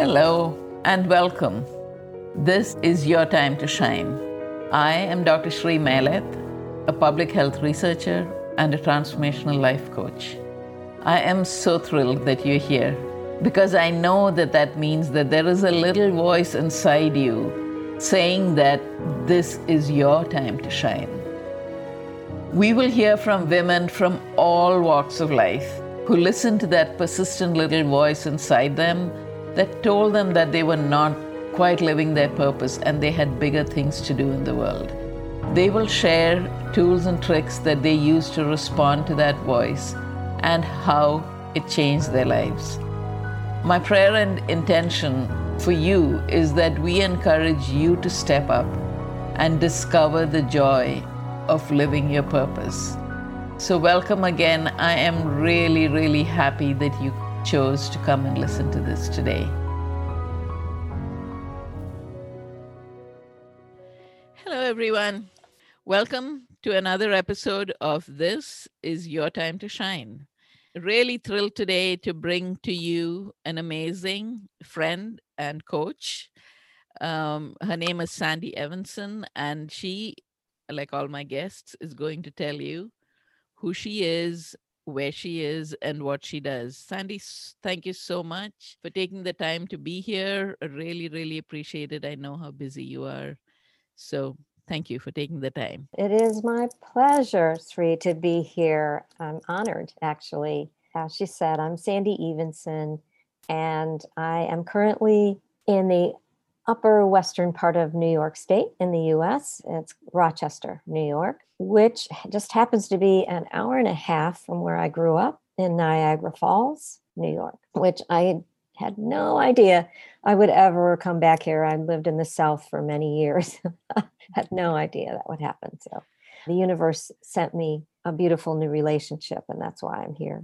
Hello and welcome. This is your time to shine. I am Dr. Shri Melet, a public health researcher and a transformational life coach. I am so thrilled that you're here because I know that means that there is a little voice inside you saying that this is your time to shine. We will hear from women from all walks of life who listened to that persistent little voice inside them that told them that they were not quite living their purpose and they had bigger things to do in the world. They will share tools and tricks that they used to respond to that voice and how it changed their lives. My prayer and intention for you is that we encourage you to step up and discover the joy of living your purpose. So welcome again. I am really, really happy that you chose to come and listen to this today. Hello, everyone. Welcome to another episode of This Is Your Time to Shine. Really thrilled today to bring to you an amazing friend and coach. Her name is Sandy Evenson, and she, like all my guests, is going to tell you who she is, where she is, and what she does. Sandy, thank you so much for taking the time to be here. I really, really appreciate it. I know how busy you are. So thank you for taking the time. It is my pleasure, Sri, to be here. I'm honored, actually. As she said, I'm Sandy Evenson, and I am currently in the upper western part of New York State in the U.S. It's Rochester, New York, which just happens to be an hour and a half from where I grew up in Niagara Falls, New York, which I had no idea I would ever come back here. I lived in the South for many years. Had no idea that would happen. So the universe sent me a beautiful new relationship, and that's why I'm here.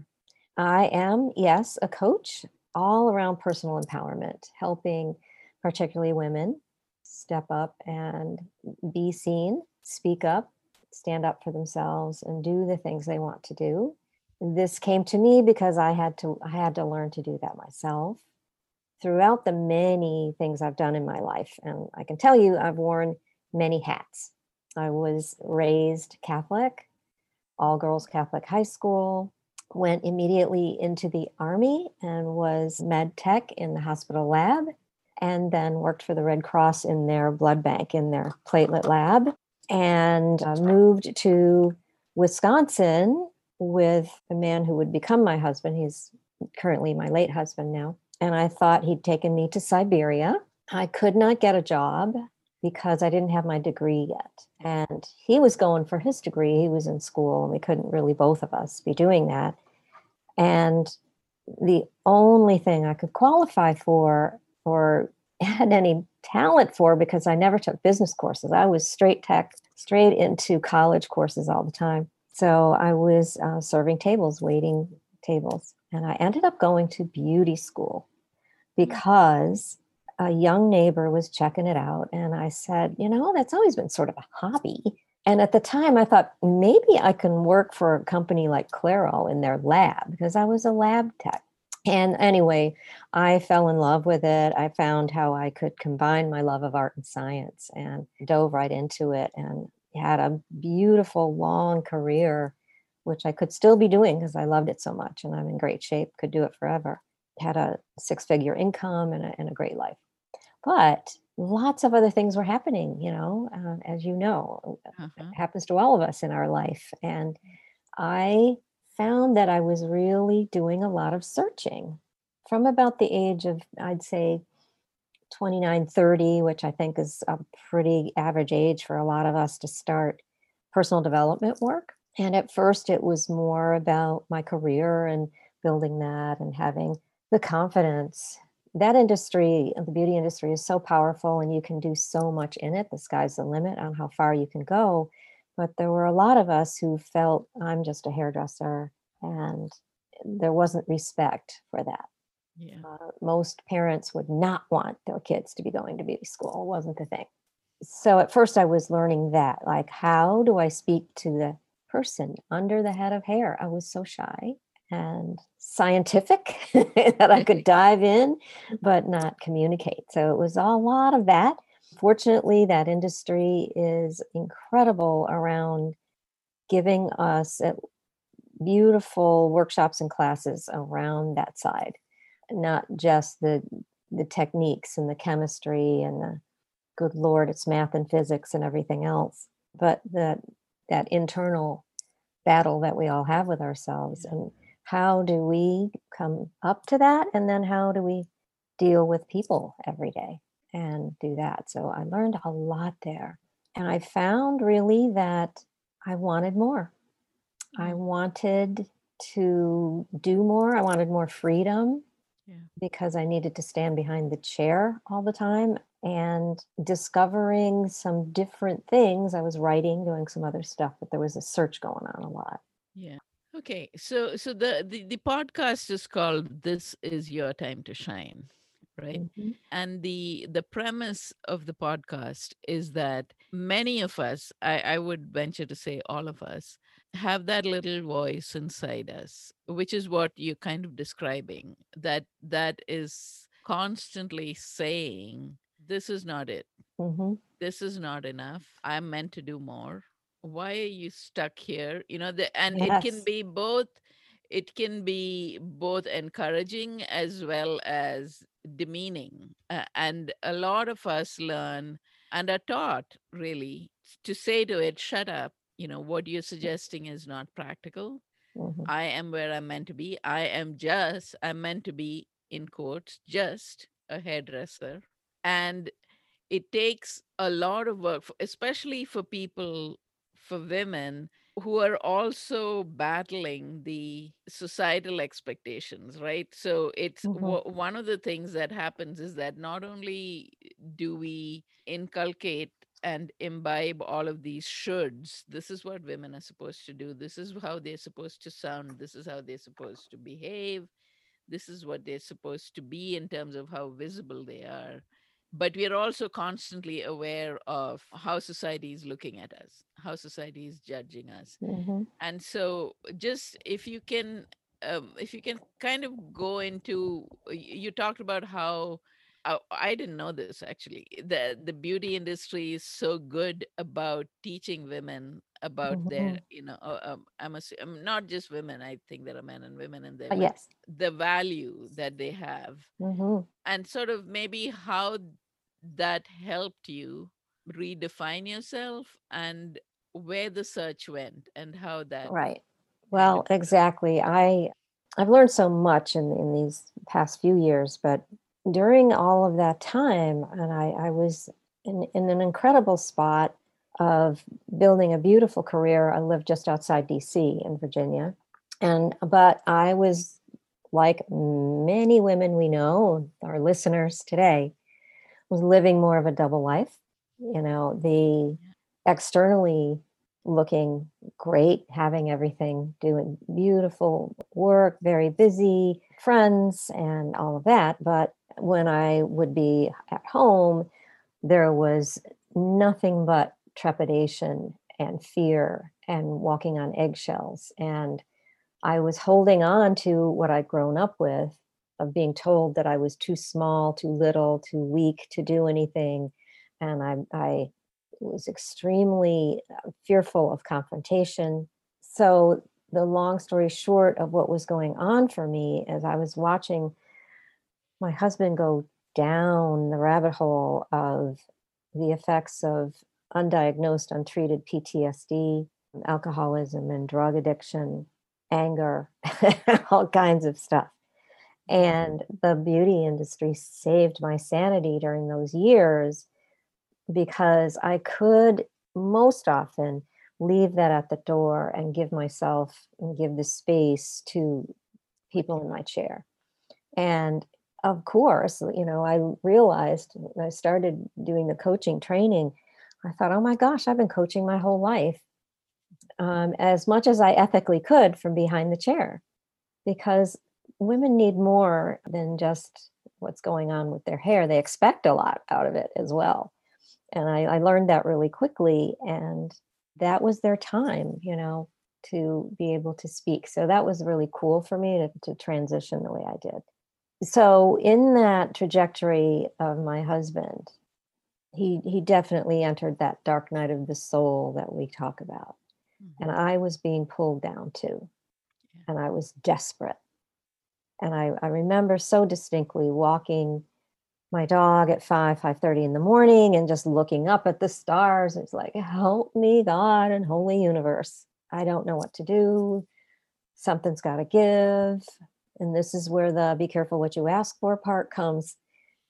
I am, yes, a coach all around personal empowerment, helping particularly women step up and be seen, speak up, stand up for themselves, and do the things they want to do. This came to me because I had to learn to do that myself throughout the many things I've done in my life. And I can tell you, I've worn many hats. I was raised Catholic, all girls Catholic high school, went immediately into the Army and was med tech in the hospital lab, and then worked for the Red Cross in their blood bank, in their platelet lab, and moved to Wisconsin with a man who would become my husband. He's currently my late husband now. And I thought he'd taken me to Siberia. I could not get a job because I didn't have my degree yet. And he was going for his degree. He was in school, and we couldn't really, both of us, be doing that. And the only thing I could qualify for or had any talent for, because I never took business courses. I was straight tech, straight into college courses all the time. So I was serving tables, waiting tables. And I ended up going to beauty school because a young neighbor was checking it out. And I said, you know, that's always been sort of a hobby. And at the time I thought maybe I can work for a company like Clairol in their lab, because I was a lab tech. And anyway, I fell in love with it. I found how I could combine my love of art and science and dove right into it, and had a beautiful long career, which I could still be doing because I loved it so much, and I'm in great shape, could do it forever. Had a six-figure income and a great life. But lots of other things were happening, you know, as you know, it happens to all of us in our life. And I found that I was really doing a lot of searching from about the age of, I'd say, 29, 30, which I think is a pretty average age for a lot of us to start personal development work. And at first it was more about my career and building that and having the confidence. That industry, the beauty industry, is so powerful, and you can do so much in it. The sky's the limit on how far you can go. But there were a lot of us who felt, I'm just a hairdresser, and there wasn't respect for that. Yeah. Most parents would not want their kids to be going to beauty school. It wasn't the thing. So at first I was learning that, like, how do I speak to the person under the head of hair? I was so shy. and scientific that I could dive in, but not communicate. So it was a lot of that. Fortunately, that industry is incredible around giving us beautiful workshops and classes around that side, not just the techniques and the chemistry and the good Lord, it's math and physics and everything else, but that internal battle that we all have with ourselves, and how do we come up to that, and then how do we deal with people every day and do that. So I learned a lot there, and I found really that I wanted more. I wanted to do more. I wanted more freedom, because I needed to stand behind the chair all the time, and discovering some different things. I was writing, doing some other stuff, but there was a search going on a lot. Yeah. Okay. So the podcast is called This Is Your Time to Shine, right? Mm-hmm. And the premise of the podcast is that many of us, I would venture to say all of us, have that little voice inside us, which is what you're kind of describing, that is constantly saying, this is not it. Mm-hmm. This is not enough. I'm meant to do more. Why are you stuck here? You know, It can be both. It can be both encouraging as well as demeaning. And a lot of us learn and are taught really to say to it, shut up. You know, what you're suggesting is not practical. Mm-hmm. I am where I'm meant to be. I'm meant to be, in quotes, just a hairdresser. And it takes a lot of work, especially for people, for women who are also battling the societal expectations, right? So it's one of the things that happens is that not only do we inculcate and imbibe all of these shoulds, this is what women are supposed to do, this is how they're supposed to sound, this is how they're supposed to behave, this is what they're supposed to be in terms of how visible they are. But we are also constantly aware of how society is looking at us, how society is judging us. Mm-hmm. And so just if you can kind of go into, you talked about how, I didn't know this actually, the beauty industry is so good about teaching women about their, you know, I'm not just women, I think there are men and women in there, yes, the value that they have, and sort of maybe how that helped you redefine yourself and where the search went and how that. Right. Well, exactly. I've learned so much in these past few years, but during all of that time, and I was in an incredible spot of building a beautiful career. I lived just outside DC in Virginia. But I was, like many women we know, our listeners today, was living more of a double life. You know, the externally looking great, having everything, doing beautiful work, very busy, friends and all of that. But when I would be at home, there was nothing but trepidation and fear and walking on eggshells. And I was holding on to what I'd grown up with, of being told that I was too small, too little, too weak to do anything. And I was extremely fearful of confrontation. So the long story short of what was going on for me is I was watching my husband go down the rabbit hole of the effects of undiagnosed, untreated PTSD, alcoholism and drug addiction, anger, all kinds of stuff. And the beauty industry saved my sanity during those years, because I could most often leave that at the door and give myself and give the space to people in my chair. And of course, you know, I realized when I started doing the coaching training, I thought, oh my gosh, I've been coaching my whole life, as much as I ethically could from behind the chair, because women need more than just what's going on with their hair. They expect a lot out of it as well. And I learned that really quickly. And that was their time, you know, to be able to speak. So that was really cool for me to transition the way I did. So in that trajectory of my husband, he definitely entered that dark night of the soul that we talk about. Mm-hmm. And I was being pulled down too. Yeah. And I was desperate. And I remember so distinctly walking my dog at 5:30 in the morning and just looking up at the stars. It's like, help me, God and Holy Universe. I don't know what to do. Something's got to give. And this is where the be careful what you ask for part comes.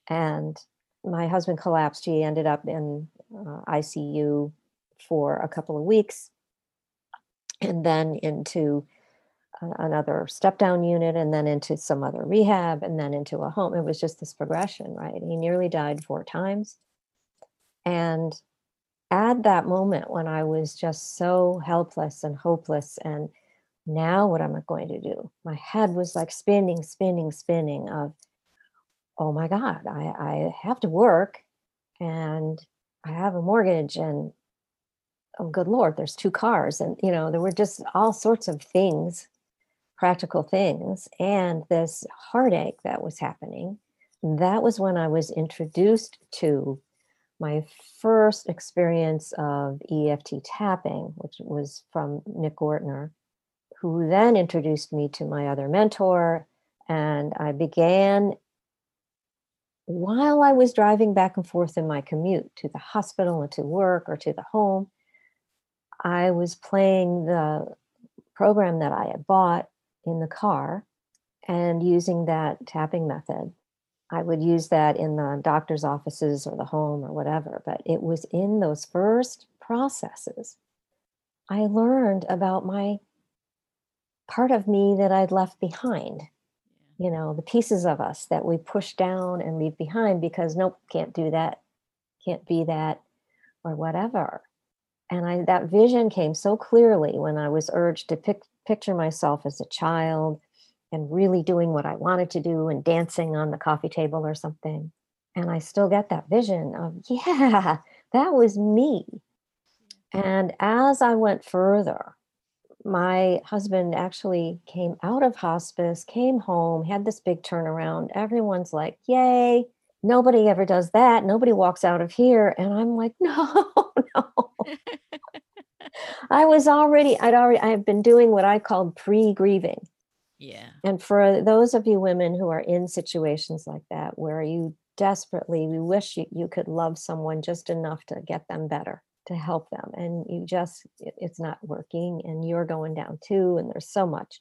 And my husband collapsed. He ended up in ICU for a couple of weeks and then into another step-down unit and then into some other rehab and then into a home. It was just this progression, right? He nearly died 4 times. And at that moment when I was just so helpless and hopeless and now what am I going to do? My head was like spinning of, oh my God, I have to work and I have a mortgage and oh good Lord, there's 2 cars. And you know, there were just all sorts of things, practical things, and this heartache that was happening. That was when I was introduced to my first experience of EFT tapping, which was from Nick Ortner, who then introduced me to my other mentor. And I began while I was driving back and forth in my commute to the hospital and to work or to the home. I was playing the program that I had bought in the car and using that tapping method. I would use that in the doctor's offices or the home or whatever, but it was in those first processes I learned about my part of me that I'd left behind, you know, the pieces of us that we push down and leave behind because, nope, can't do that, can't be that, or whatever. And that vision came so clearly when I was urged to picture myself as a child and really doing what I wanted to do and dancing on the coffee table or something. And I still get that vision of, yeah, that was me. And as I went further, my husband actually came out of hospice, came home, had this big turnaround. Everyone's like, yay, nobody ever does that. Nobody walks out of here. And I'm like, no. I have been doing what I called pre-grieving. Yeah. And for those of you women who are in situations like that, where you desperately, you wish you could love someone just enough to get them better, to help them. And you just, it's not working and you're going down too. And there's so much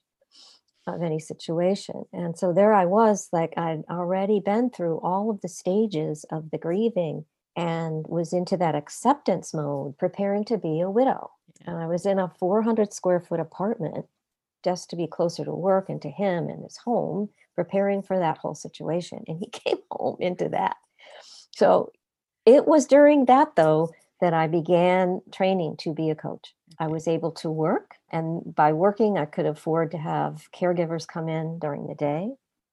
of any situation. And so there I was, like I'd already been through all of the stages of the grieving and was into that acceptance mode, preparing to be a widow. And I was in a 400 square foot apartment just to be closer to work and to him and his home, preparing for that whole situation. And he came home into that. So it was during that though, that I began training to be a coach. I was able to work, and by working, I could afford to have caregivers come in during the day.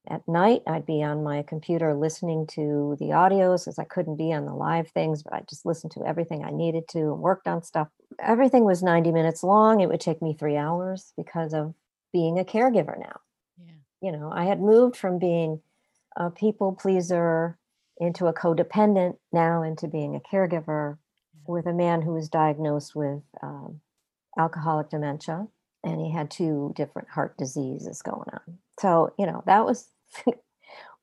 At night, I'd be on my computer listening to the audios because I couldn't be on the live things, but I just listened to everything I needed to and worked on stuff. Everything was 90 minutes long. It would take me 3 hours because of being a caregiver now. Yeah. You know, I had moved from being a people pleaser into a codependent now into being a caregiver with a man who was diagnosed with alcoholic dementia, and he had 2 different heart diseases going on. So, you know, that was,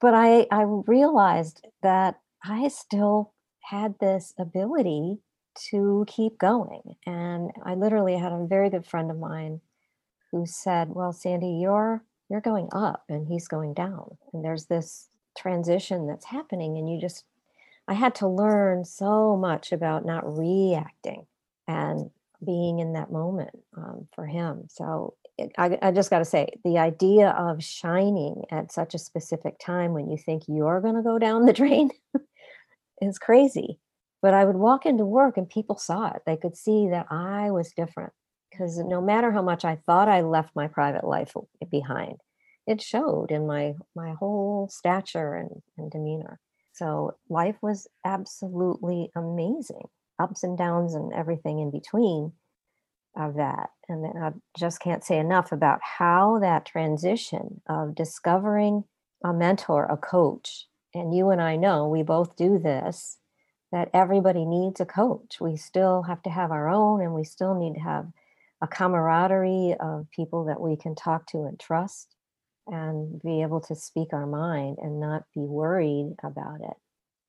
but I realized that I still had this ability to keep going. And I literally had a very good friend of mine who said, well, Sandy, you're going up and he's going down. And there's this transition that's happening. And I had to learn so much about not reacting and being in that moment for him. So I just got to say, the idea of shining at such a specific time when you think you're going to go down the drain is crazy. But I would walk into work and people saw it. They could see that I was different because no matter how much I thought I left my private life behind, it showed in my whole stature and demeanor. So life was absolutely amazing, ups and downs and everything in between. of that. And then I just can't say enough about how that transition of discovering a mentor, a coach, and you and I know we both do this, that everybody needs a coach. We still have to have our own, and we still need to have a camaraderie of people that we can talk to and trust and be able to speak our mind and not be worried about it,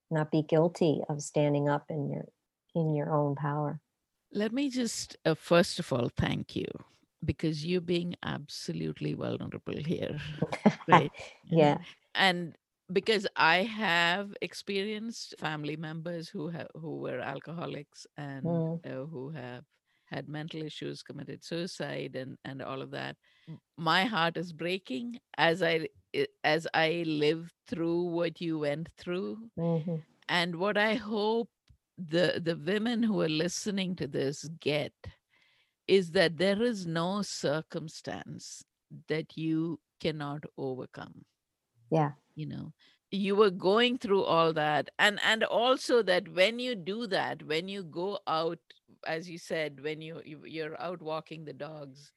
not be guilty of standing up in your own power. Let me just, first of all, thank you, because you're being absolutely vulnerable here. Right? Yeah. And because I have experienced family members who were alcoholics and who have had mental issues, committed suicide, and all of that. My heart is breaking as I live through what you went through. Mm-hmm. And what I hope the women who are listening to this get is that there is no circumstance that you cannot overcome. Yeah. You know, you were going through all that. And also that when you do that, when you go out, as you said, when you're out walking the dogs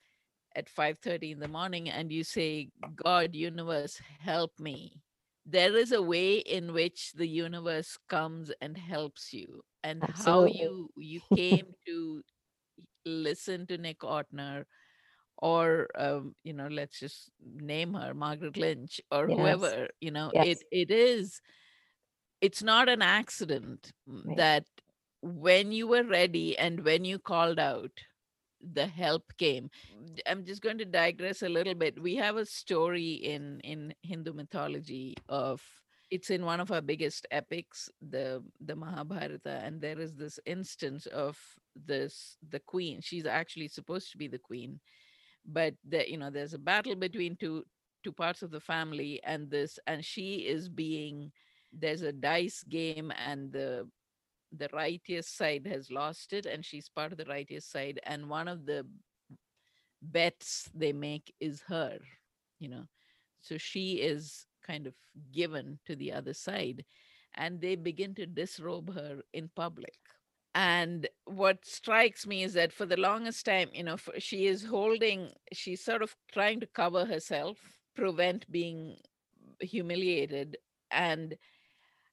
at 5:30 in the morning and you say, God, universe, help me. There is a way in which the universe comes and helps you. And Absolutely. How you came to listen to Nick Ortner or, let's just name her, Margaret Lynch or Yes. whoever, it's not an accident Right. that when you were ready and when you called out, the help came. I'm just going to digress a little bit. We have a story in Hindu mythology of, it's in one of our biggest epics, the Mahabharata, and there is this instance of the queen. She's actually supposed to be the queen, but there's a battle between two parts of the family, and she is being, there's a dice game, and the righteous side has lost it, and she's part of the righteous side. And one of the bets they make is her, so she is kind of given to the other side, and they begin to disrobe her in public. And what strikes me is that for the longest time, she's sort of trying to cover herself, prevent being humiliated. And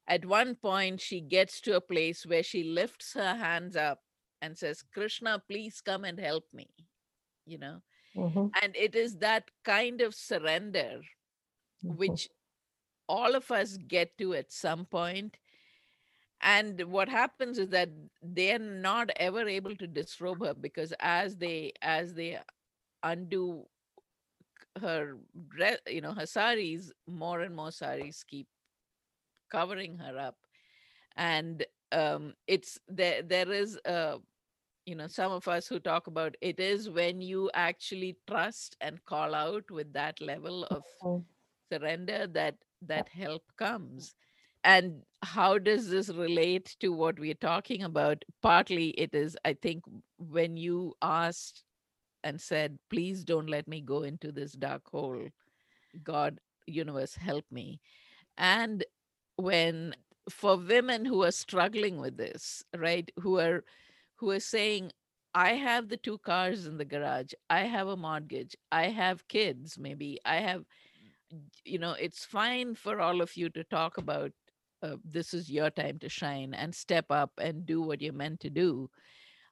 at one point, she gets to a place where she lifts her hands up and says, Krishna, please come and help me, Mm-hmm. And it is that kind of surrender, mm-hmm. which all of us get to at some point. And what happens is that they're not ever able to disrobe her, because as they undo her, her saris, more and more saris keep covering her up. And it's there is some of us who talk about it is when you actually trust and call out with that level of surrender that help comes. And how does this relate to what we're talking about? Partly it is, I think, when you asked and said, please don't let me go into this dark hole, God, universe, help me. And when, for women who are struggling with this, right, who are saying, I have the 2 cars in the garage, I have a mortgage, I have kids, maybe I have, it's fine for all of you to talk about this is your time to shine and step up and do what you're meant to do.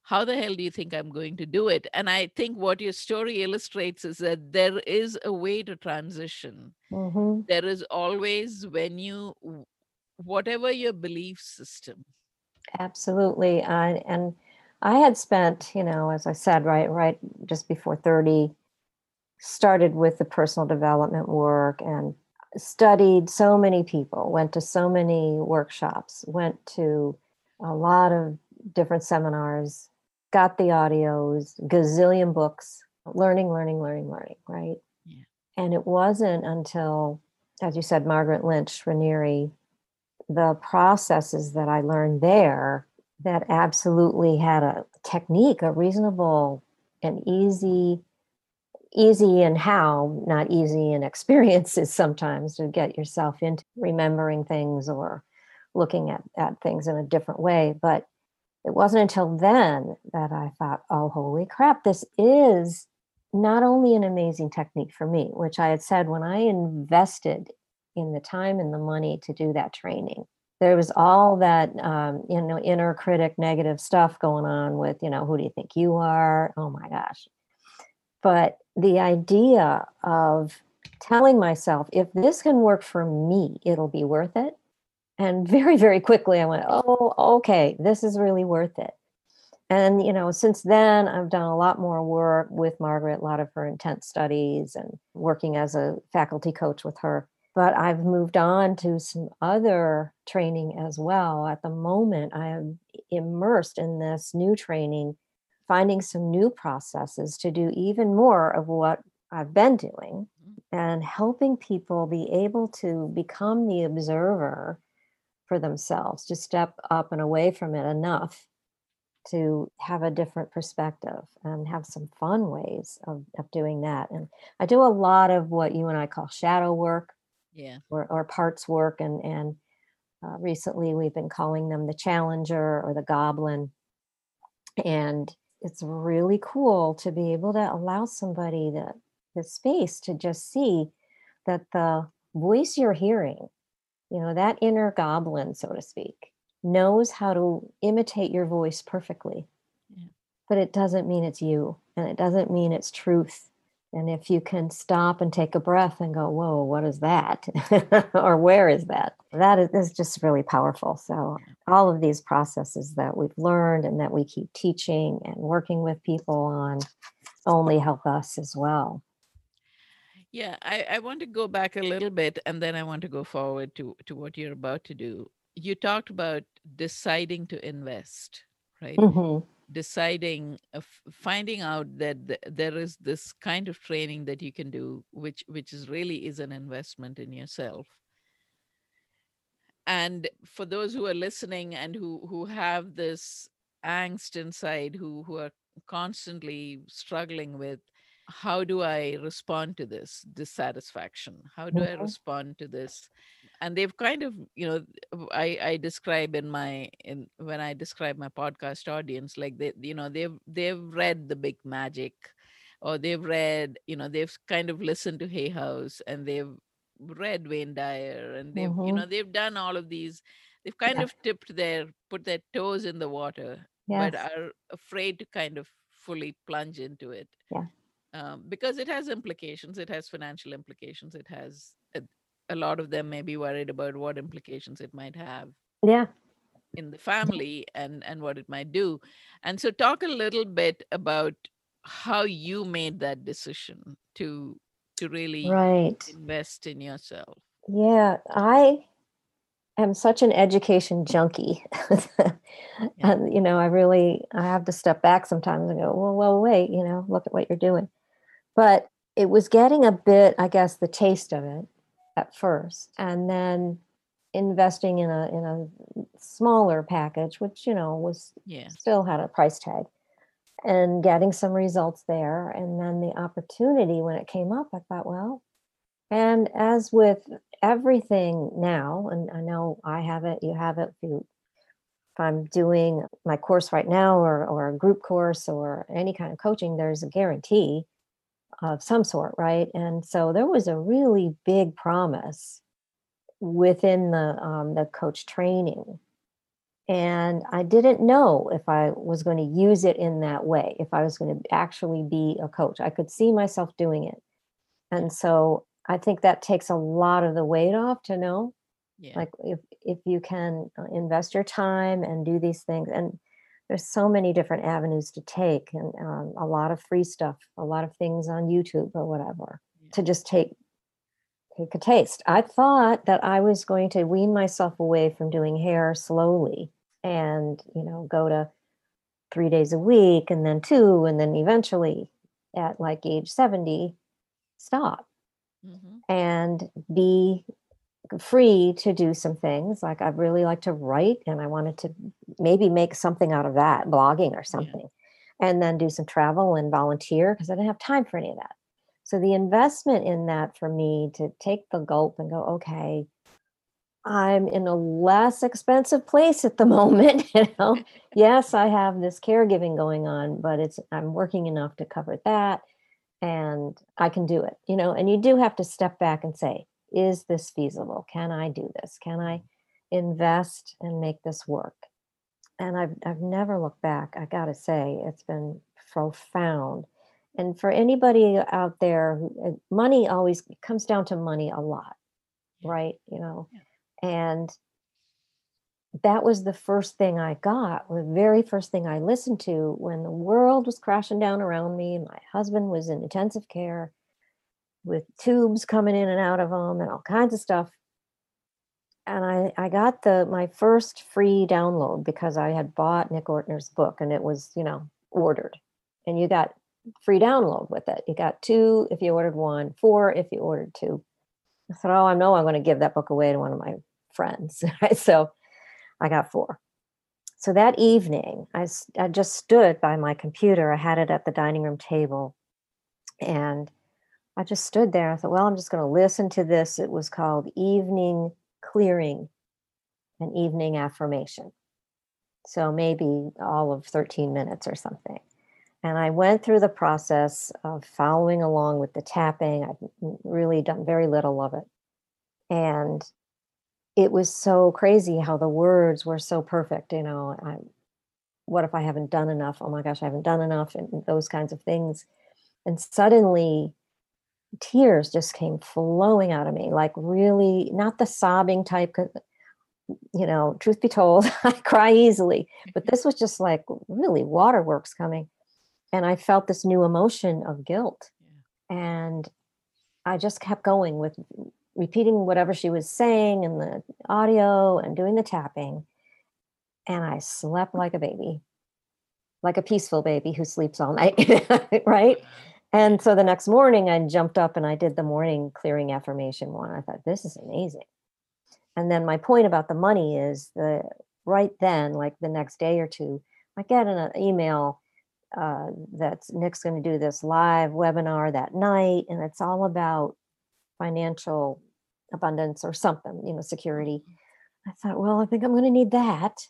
How the hell do you think I'm going to do it? And I think what your story illustrates is that there is a way to transition. Mm-hmm. There is always, when you, whatever your belief system. Absolutely. And I had spent, as I said, right just before 30, started with the personal development work and studied so many people, went to so many workshops, went to a lot of different seminars, got the audios, gazillion books, learning, right? Yeah. And it wasn't until, as you said, Margaret Lynch, Ranieri, the processes that I learned there that absolutely had a technique, a reasonable and easy in how, not easy in experiences sometimes, to get yourself into remembering things or looking at things in a different way. But it wasn't until then that I thought, oh, holy crap, this is not only an amazing technique for me, which I had said when I invested in the time and the money to do that training, there was all that, inner critic negative stuff going on with, who do you think you are? Oh my gosh. But the idea of telling myself, if this can work for me, it'll be worth it. And very, very quickly, I went, oh, okay, this is really worth it. And, since then, I've done a lot more work with Margaret, a lot of her intent studies and working as a faculty coach with her. But I've moved on to some other training as well. At the moment, I am immersed in this new training, finding some new processes to do even more of what I've been doing and helping people be able to become the observer for themselves, to step up and away from it enough to have a different perspective and have some fun ways of doing that. And I do a lot of what you and I call shadow work, or parts work. And recently we've been calling them the challenger or the goblin. And it's really cool to be able to allow somebody the space to just see that the voice you're hearing, that inner goblin, so to speak, knows how to imitate your voice perfectly. Yeah. But it doesn't mean it's you, and it doesn't mean it's truth. And if you can stop and take a breath and go, whoa, what is that? Or where is that? That is just really powerful. So all of these processes that we've learned and that we keep teaching and working with people on only help us as well. Yeah, I want to go back a little bit, and then I want to go forward to what you're about to do. You talked about deciding to invest, right? Mm-hmm. Deciding, finding out that there is this kind of training that you can do, which is really is an investment in yourself. And for those who are listening and who have this angst inside, who are constantly struggling with, how do I respond to this dissatisfaction? How do I respond to this? And they've kind of, I describe when I describe my podcast audience, like they've read the Big Magic, or they've read, they've kind of listened to Hay House, and they've read Wayne Dyer, and they've, they've done all of these, they've kind of put their toes in the water, but are afraid to kind of fully plunge into it. Yeah. Because it has implications, it has financial implications, it has a lot of them may be worried about what implications it might have in the family and what it might do. And so talk a little bit about how you made that decision to really invest in yourself. Yeah, I am such an education junkie. And, I have to step back sometimes and go, well, wait, look at what you're doing. But it was getting a bit, I guess, the taste of it at first, and then investing in a smaller package, which, was still had a price tag, and getting some results there. And then the opportunity when it came up, I thought, well, and as with everything now, and I know I have it, you have it, if I'm doing my course right now or a group course or any kind of coaching, there's a guarantee of some sort, right? And so there was a really big promise within the coach training. And I didn't know if I was going to use it in that way, if I was going to actually be a coach. I could see myself doing it. And so I think that takes a lot of the weight off to know, like if you can invest your time and do these things. And there's so many different avenues to take, and a lot of free stuff, a lot of things on YouTube or whatever, to just take a taste. I thought that I was going to wean myself away from doing hair slowly and, go to 3 days a week and then 2, and then eventually at like age 70, stop and be free to do some things. Like I really like to write, and I wanted to maybe make something out of that, blogging or something, and then do some travel and volunteer, because I didn't have time for any of that. So the investment in that for me to take the gulp and go, okay, I'm in a less expensive place at the moment, you know. Yes, I have this caregiving going on, but I'm working enough to cover that and I can do it, you know. And you do have to step back and say, is this feasible? Can I do this? Can I invest and make this work? And I've never looked back. I got to say, it's been profound. And for anybody out there, money always comes down to money a lot, right? You know. Yeah. And that was the first thing I got, the very first thing I listened to when the world was crashing down around me. My husband was in intensive care with tubes coming in and out of him and all kinds of stuff. And I got my first free download because I had bought Nick Ortner's book and it was, you know, ordered. And you got free download with it. You got 2 if you ordered 1, 4 if you ordered 2. I said, I know I'm going to give that book away to one of my friends. So I got 4. So that evening, I just stood by my computer. I had it at the dining room table. And I just stood there. I thought, well, I'm just going to listen to this. It was called Evening Clearing, an Evening Affirmation. So maybe all of 13 minutes or something. And I went through the process of following along with the tapping. I've really done very little of it. And it was so crazy how the words were so perfect. You know, what if I haven't done enough? Oh my gosh, I haven't done enough, and those kinds of things. And suddenly tears just came flowing out of me, like really not the sobbing type, 'cause, you know, truth be told, I cry easily. But this was just like really waterworks coming. And I felt this new emotion of guilt. Yeah. And I just kept going with repeating whatever she was saying in the audio and doing the tapping. And I slept like a baby, like a peaceful baby who sleeps all night, right? And so the next morning I jumped up and I did the morning clearing affirmation one. I thought, this is amazing. And then my point about the money is right then, like the next day or two, I get an email that's Nick's going to do this live webinar that night. And it's all about financial abundance or something, you know, security. I thought, well, I think I'm going to need that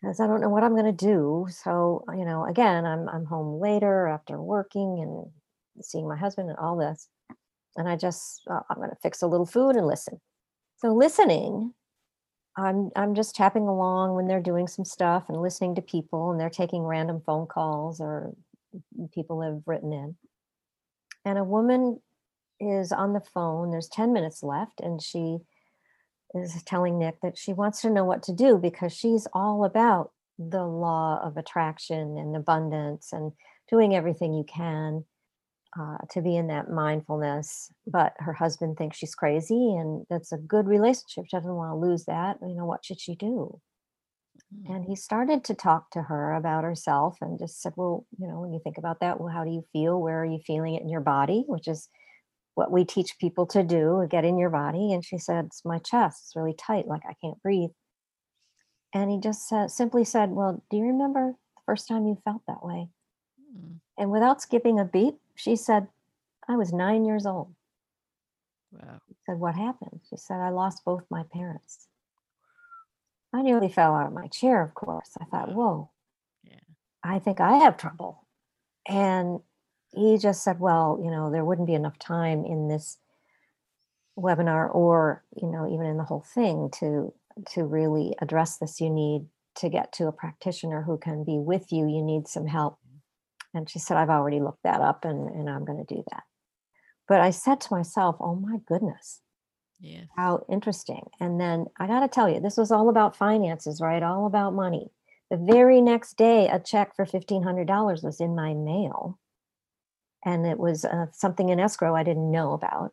because I don't know what I'm going to do. So, you know, again, I'm home later after working and seeing my husband and all this. And I'm going to fix a little food and listen. So listening, I'm just tapping along when they're doing some stuff and listening to people, and they're taking random phone calls or people have written in. And a woman is on the phone. There's 10 minutes left, and she is telling Nick that she wants to know what to do because she's all about the law of attraction and abundance and doing everything you can to be in that mindfulness, but her husband thinks she's crazy and that's a good relationship. She doesn't want to lose that. You know, what should she do? Mm-hmm. And he started to talk to her about herself and just said, well, you know, when you think about that, well, how do you feel? Where are you feeling it in your body? Which is what we teach people to do, get in your body. And she said, it's my chest. It's really tight. Like I can't breathe. And he just simply said, well, do you remember the first time you felt that way? Mm-hmm. And without skipping a beat, she said, I was 9 years old. Wow. She said, what happened? She said, I lost both my parents. I nearly fell out of my chair, of course. I thought, whoa, yeah. I think I have trouble. And he just said, well, you know, there wouldn't be enough time in this webinar or, you know, even in the whole thing to really address this. You need to get to a practitioner who can be with you. You need some help. And she said, I've already looked that up and I'm going to do that. But I said to myself, oh my goodness, yeah, how interesting. And then I got to tell you, this was all about finances, right? All about money. The very next day, a check for $1,500 was in my mail. And it was something in escrow I didn't know about.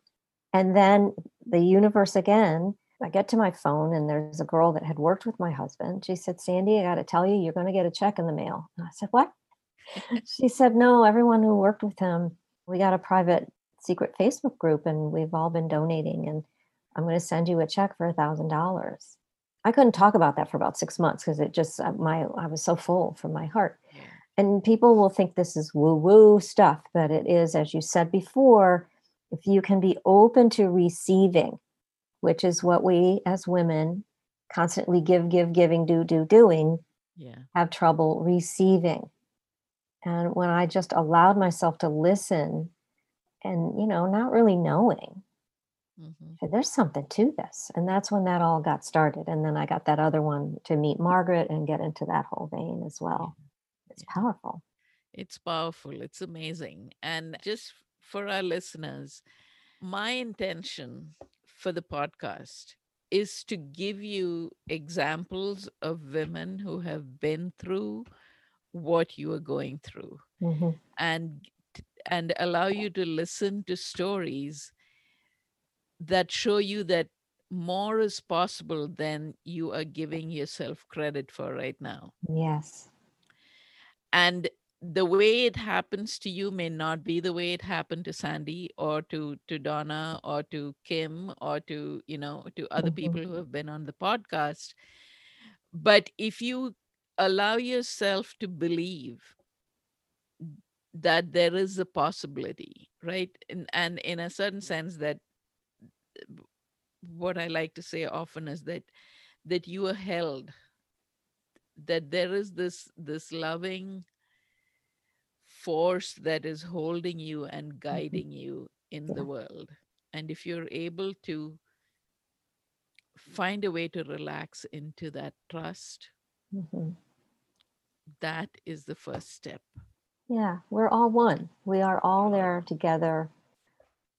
And then the universe again, I get to my phone and there's a girl that had worked with my husband. She said, Sandy, I got to tell you, you're going to get a check in the mail. And I said, what? She said, no, everyone who worked with him, we got a private secret Facebook group and we've all been donating and I'm going to send you a check for $1,000. I couldn't talk about that for about 6 months because it just, I was so full from my heart. Yeah. And people will think this is woo-woo stuff, but it is, as you said before, if you can be open to receiving which is what we as women constantly giving, doing, have trouble receiving. And when I just allowed myself to listen and, you know, not really knowing, there's something to this. And that's when that all got started. And then I got that other one to meet Margaret and get into that whole vein as well. Yeah. It's powerful. It's powerful. It's amazing. And just for our listeners, my intention for the podcast is to give you examples of women who have been through what you are going through, and allow you to listen to stories that show you that more is possible than you are giving yourself credit for right now. Yes. And the way it happens to you may not be the way it happened to Sandy or to Donna or to Kim or to, you know, to other people who have been on the podcast. But if you allow yourself to believe that there is a possibility, right? And in a certain sense that what I like to say often is that you are held, that there is this loving force that is holding you and guiding you in the world. And if you're able to find a way to relax into that trust, that is the first step. Yeah, we're all one. We are all there together,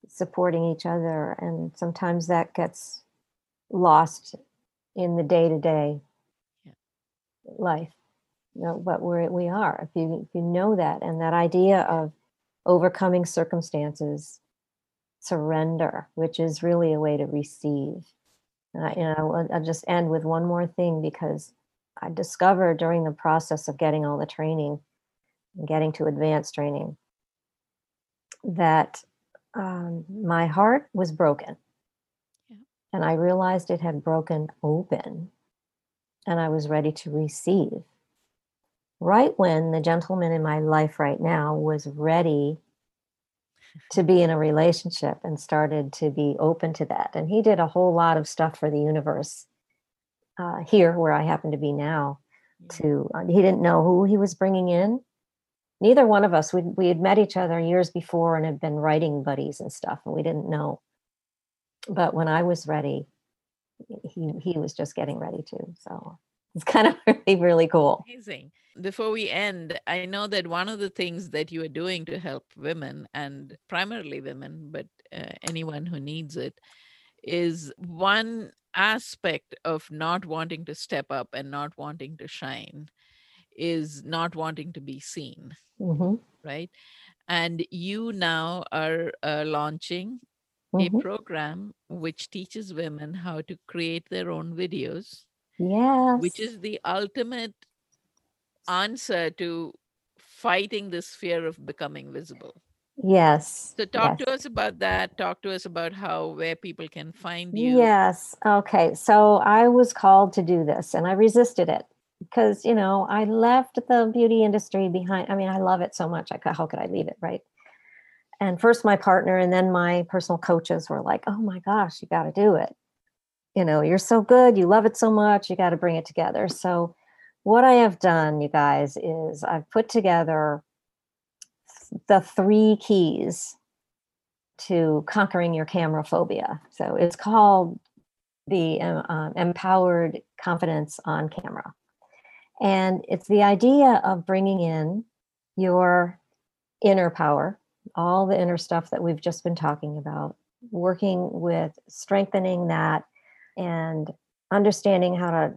supporting each other. And sometimes that gets lost in the day-to-day life. You know, what we are, if you know that, and that idea of overcoming circumstances, surrender, which is really a way to receive. I'll just end with one more thing, because I discovered during the process of getting all the training and getting to advanced training that my heart was broken, and I realized it had broken open, and I was ready to receive. Right when the gentleman in my life right now was ready to be in a relationship and started to be open to that. And he did a whole lot of stuff for the universe here where I happen to be now. He didn't know who he was bringing in. Neither one of us, we had met each other years before and had been writing buddies and stuff, and we didn't know. But when I was ready, he was just getting ready too. So it's kind of really, really cool. Amazing. Before we end, I know that one of the things that you are doing to help women, and primarily women, but anyone who needs it, is one aspect of not wanting to step up and not wanting to shine is not wanting to be seen, right? And you now are launching a program which teaches women how to create their own videos. Yes. Which is the ultimate answer to fighting this fear of becoming visible. Yes. So talk to us about that. Talk to us about where people can find you. Yes. Okay. So I was called to do this, and I resisted it because, you know, I left the beauty industry behind. I mean, I love it so much. How could I leave it? Right. And first my partner and then my personal coaches were like, oh my gosh, you got to do it. You know, you're so good. You love it so much. You got to bring it together. So what I have done, you guys, is I've put together the 3 keys to conquering your camera phobia. So it's called the Empowered Confidence on Camera. And it's the idea of bringing in your inner power, all the inner stuff that we've just been talking about, working with strengthening that, and understanding how to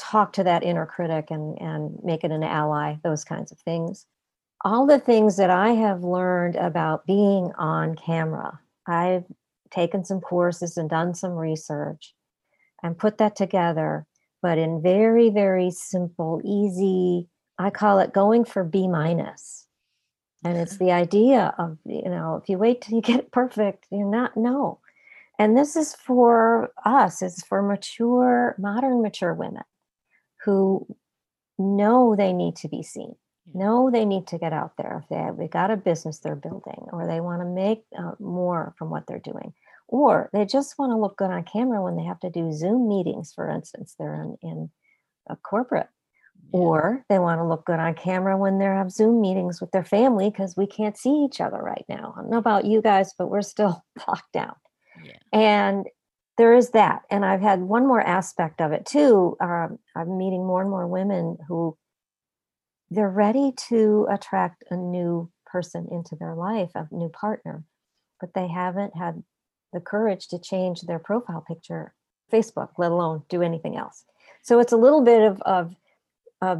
talk to that inner critic and make it an ally, those kinds of things. All the things that I have learned about being on camera, I've taken some courses and done some research and put that together, but in very, very simple, easy, I call it going for B-. And it's the idea of, you know, if you wait till you get it perfect, you're not, no. And this is for us, it's for modern mature women who know they need to be seen, know they need to get out there. If they've got a business they're building, or they want to make more from what they're doing, or they just want to look good on camera when they have to do Zoom meetings, for instance, they're in a corporate, or they want to look good on camera when they have Zoom meetings with their family because we can't see each other right now. I don't know about you guys, but we're still locked down. Yeah. And there is that. And I've had one more aspect of it too. I'm meeting more and more women who they're ready to attract a new person into their life, a new partner, but they haven't had the courage to change their profile picture, Facebook, let alone do anything else. So it's a little bit of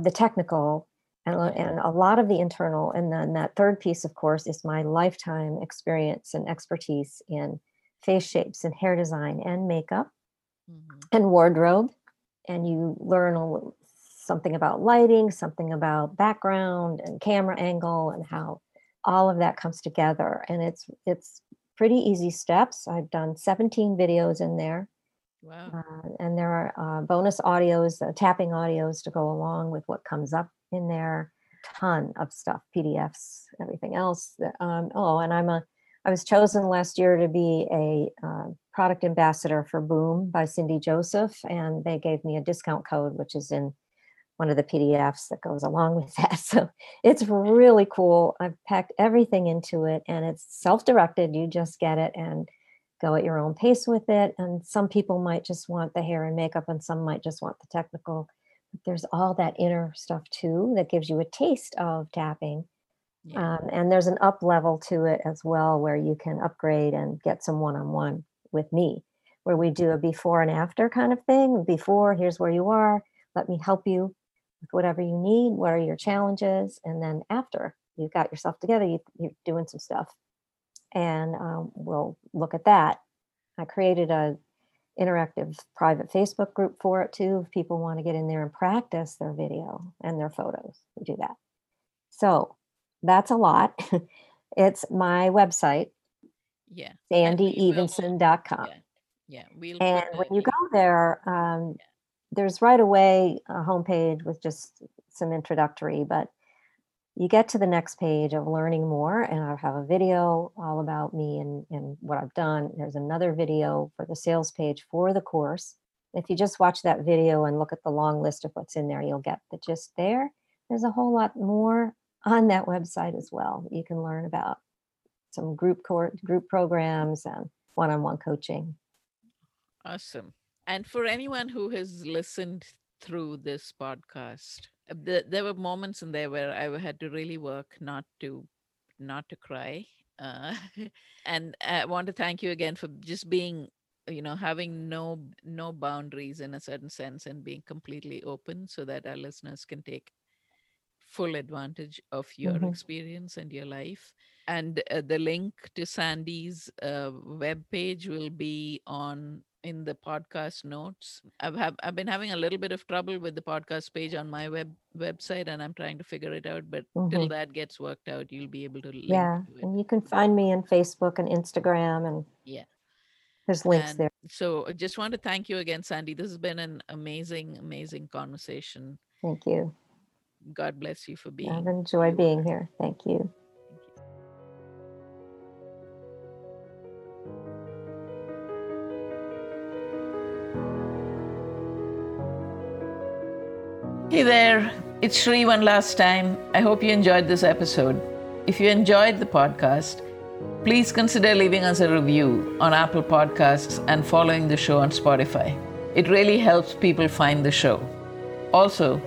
the technical and a lot of the internal. And then that third piece, of course, is my lifetime experience and expertise in face shapes and hair design and makeup and wardrobe. And you learn something about lighting, something about background and camera angle and how all of that comes together. And it's pretty easy steps. I've done 17 videos in there. Wow. And there are bonus audios, tapping audios to go along with what comes up in there. Ton of stuff, PDFs, everything else. I was chosen last year to be a product ambassador for Boom by Cindy Joseph, and they gave me a discount code, which is in one of the PDFs that goes along with that. So it's really cool. I've packed everything into it, and it's self-directed. You just get it and go at your own pace with it. And some people might just want the hair and makeup, and some might just want the technical. But there's all that inner stuff too that gives you a taste of tapping. Yeah. And there's an up level to it as well, where you can upgrade and get some one-on-one with me, where we do a before and after kind of thing. Before, here's where you are. Let me help you with whatever you need. What are your challenges? And then after you've got yourself together, you're doing some stuff. And we'll look at that. I created an interactive private Facebook group for it too. If people want to get in there and practice their video and their photos, we do that. So that's a lot. It's my website. Yeah. sandyevenson.com. Yeah. And when you go there, there's right away a homepage with just some introductory, but you get to the next page of learning more, and I have a video all about me and what I've done. There's another video for the sales page for the course. If you just watch that video and look at the long list of what's in there, you'll get the gist there. There's a whole lot more on that website as well. You can learn about some group programs and one-on-one coaching. Awesome. And for anyone who has listened through this podcast, there were moments in there where I had to really work not to cry. And I want to thank you again for just being, having no boundaries in a certain sense and being completely open so that our listeners can take full advantage of your experience and your life. And the link to Sandy's webpage will be in the podcast notes. I've been having a little bit of trouble with the podcast page on my website, and I'm trying to figure it out. But till that gets worked out, you'll be able to link to it. And you can find me on Facebook and Instagram, and there's links there. So I just want to thank you again, Sandy. This has been an amazing, amazing conversation. Thank you. God bless you for being. I've enjoyed being here. Thank you. Hey there, it's Shri one last time. I hope you enjoyed this episode. If you enjoyed the podcast, please consider leaving us a review on Apple Podcasts and following the show on Spotify. It really helps people find the show. Also,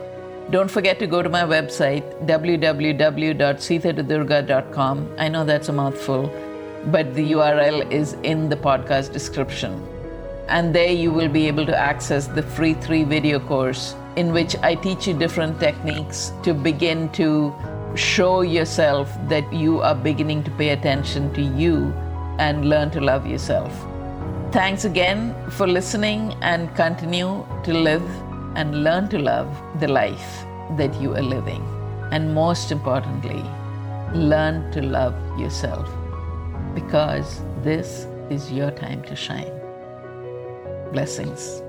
don't forget to go to my website, www.seethatadurga.com. I know that's a mouthful, but the URL is in the podcast description. And there you will be able to access the free 3 video course in which I teach you different techniques to begin to show yourself that you are beginning to pay attention to you and learn to love yourself. Thanks again for listening, and continue to live and learn to love the life that you are living. And most importantly, learn to love yourself, because this is your time to shine. Blessings.